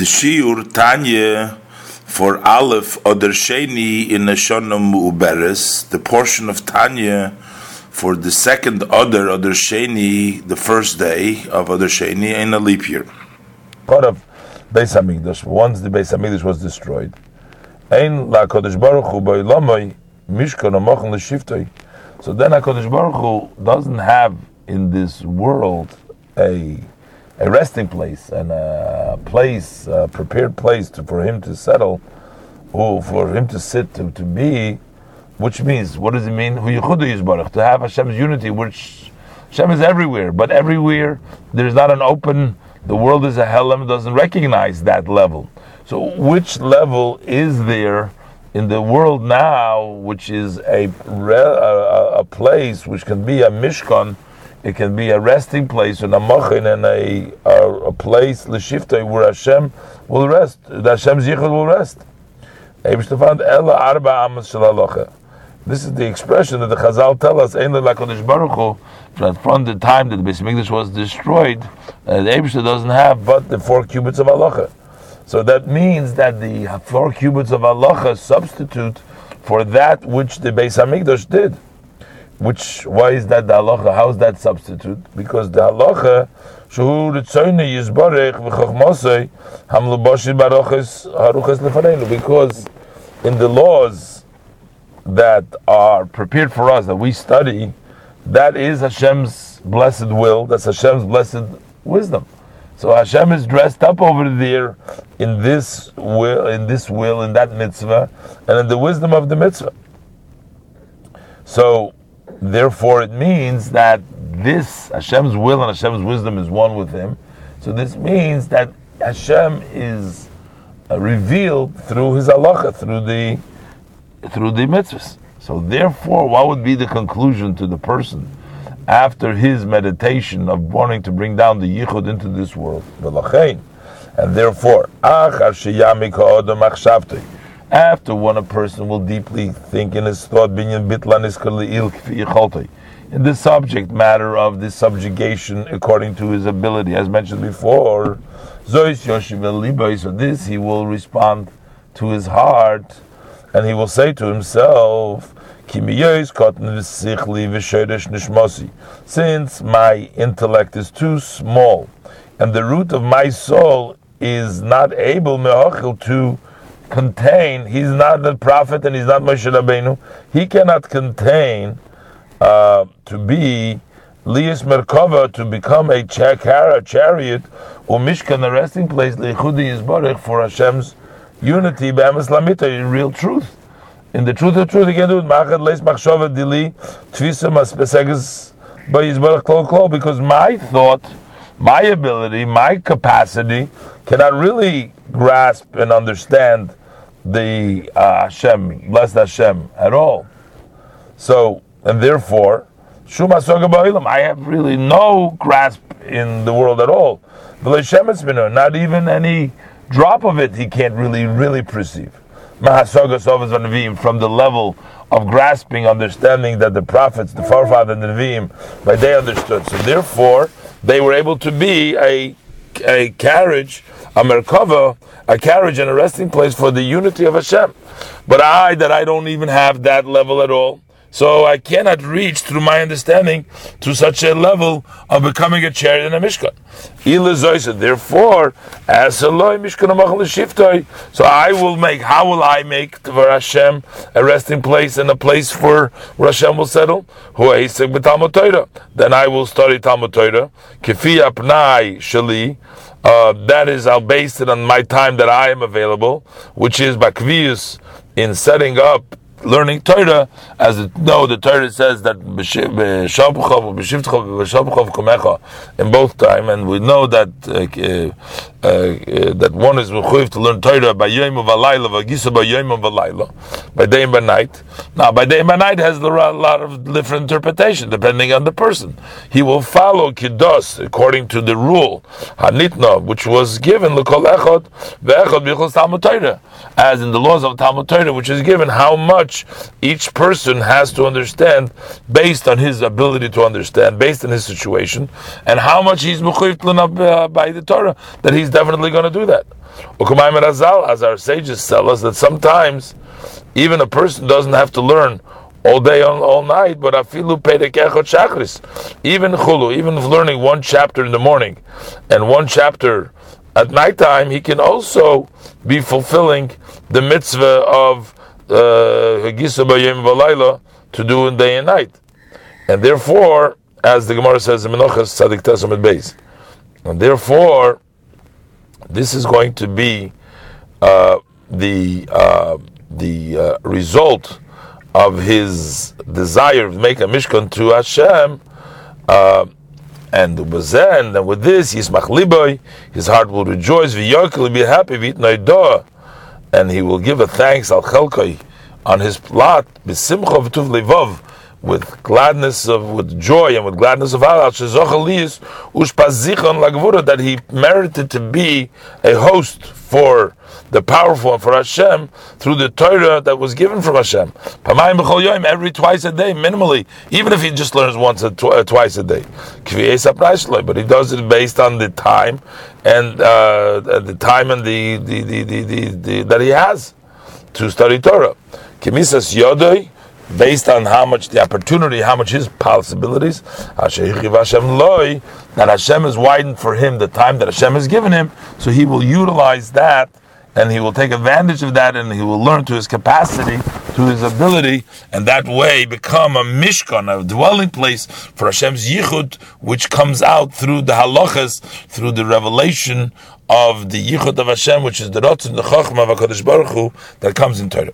The Shiur Tanya for Aleph Oder Sheni in Neshama Meuberes, the portion of Tanya for the second Oder Sheni, the first day of Oder Sheni in a leap year. Part of Beis HaMikdash, once the Beis HaMikdash was destroyed, Ein LaKadosh Baruch Hu Ba'olamai Mishkan Hamachon L'Shiftoi. So then HaKadosh Baruch Hu doesn't have in this world a resting place and a prepared place for him to settle, or for him to sit, to be, which means, what does it mean? To have Hashem's unity, which Hashem is everywhere, but everywhere there's not an open, the world is a helem, doesn't recognize that level. So which level is there in the world now, which is a place which can be a mishkan? It can be a resting place and a machin and a place l'shiftei where Hashem will rest. Hashem's yichud will rest. Ebi Shtofan ela arba amos shalalocha. This is the expression that the Chazal tell us. Ein lakadosh baruch hu, from the time that the Beis Hamikdash was destroyed, the Ebi Shtofan doesn't have but the 4 cubits of halacha. So that means that the 4 cubits of halacha substitute for that which the Beis Hamikdash did. Which, why is that the halacha? How is that substitute? Because the halacha, shehu ritzoni yizbarech v'chachmasei hamlubashi baruches haruches lefareinu. Because in the laws that are prepared for us, that we study, that is Hashem's blessed will, that's Hashem's blessed wisdom. So Hashem is dressed up over there in this will, in that mitzvah, and in the wisdom of the mitzvah. So, therefore, it means that this Hashem's will and Hashem's wisdom is one with Him. So this means that Hashem is revealed through His halacha, through the mitzvahs. So therefore, what would be the conclusion to the person after his meditation of wanting to bring down the yichud into this world? And therefore, after one, a person will deeply think in his thought, in the subject matter of the subjugation according to his ability, as mentioned before, so this he will respond to his heart, and he will say to himself, since my intellect is too small, and the root of my soul is not able to contain, he's not the prophet and he's not Moshe Rabbeinu, he cannot contain to be Lias Merkava, to become a chariot or Mishkan, a resting place for Hashem's unity in real truth. In the truth of truth, he can do it, because my thought, my ability, my capacity cannot really grasp and understand the Hashem, blessed Hashem, at all. So, and therefore, I have really no grasp in the world at all. Not even any drop of it he can't really perceive. From the level of grasping, understanding that the prophets, the forefathers, and the Nevi'im, by they understood. So therefore, they were able to be a carriage, a Merkava, a carriage and a resting place for the unity of Hashem. But I don't even have that level at all, so I cannot reach through my understanding to such a level of becoming a chariot and a Mishkan. Therefore, so how will I make for Hashem a resting place and a place for where Hashem will settle? Then I will study Talmud Torah. That is, I'll base it on my time that I am available, which is bakvius, in setting up learning Torah, as it, no, the Torah says that in both time, and we know that that one is mechuyev to learn Torah by yom v'alayla v'gisa by yom v'alayla, by day and by night. Now, by day and by night has a lot of different interpretation depending on the person. He will follow kiddos according to the rule hanitna, which was given l'kol echad v'echad b'chol Talmud Torah, as in the laws of Talmud Torah, which is given how much each person has to understand based on his ability to understand, based on his situation, and how much he's mechuyev by the Torah, that he's he's definitely going to do that. As our sages tell us, that sometimes even a person doesn't have to learn all day, all night, but afilu pedekechot shachris, even chulu, even if learning one chapter in the morning and one chapter at nighttime, he can also be fulfilling the mitzvah of hagisa b'yom v'layla, to do in day and night. And therefore, as the Gemara says in Menachos Tzadik Tesam at Beis, and therefore, this is going to be the result of his desire to make a mishkan to Hashem, and with this, his heart will rejoice, v'yokel, be happy, and he will give a thanks al chelkai on his plot, with gladness of, with joy and with gladness of heart, that he merited to be a host for the powerful and for Hashem through the Torah that was given from Hashem. Every twice a day, minimally, even if he just learns once or twice a day. But he does it based on the time that he has to study Torah. Based on how much the opportunity, how much his possibilities, that Hashem has widened for him, the time that Hashem has given him, so he will utilize that, and he will take advantage of that, and he will learn to his capacity, to his ability, and that way become a mishkan, a dwelling place for Hashem's yichud, which comes out through the halachas, through the revelation of the yichud of Hashem, which is the rotzim, the chokhmah of HaKadosh Baruch Hu, that comes in Torah.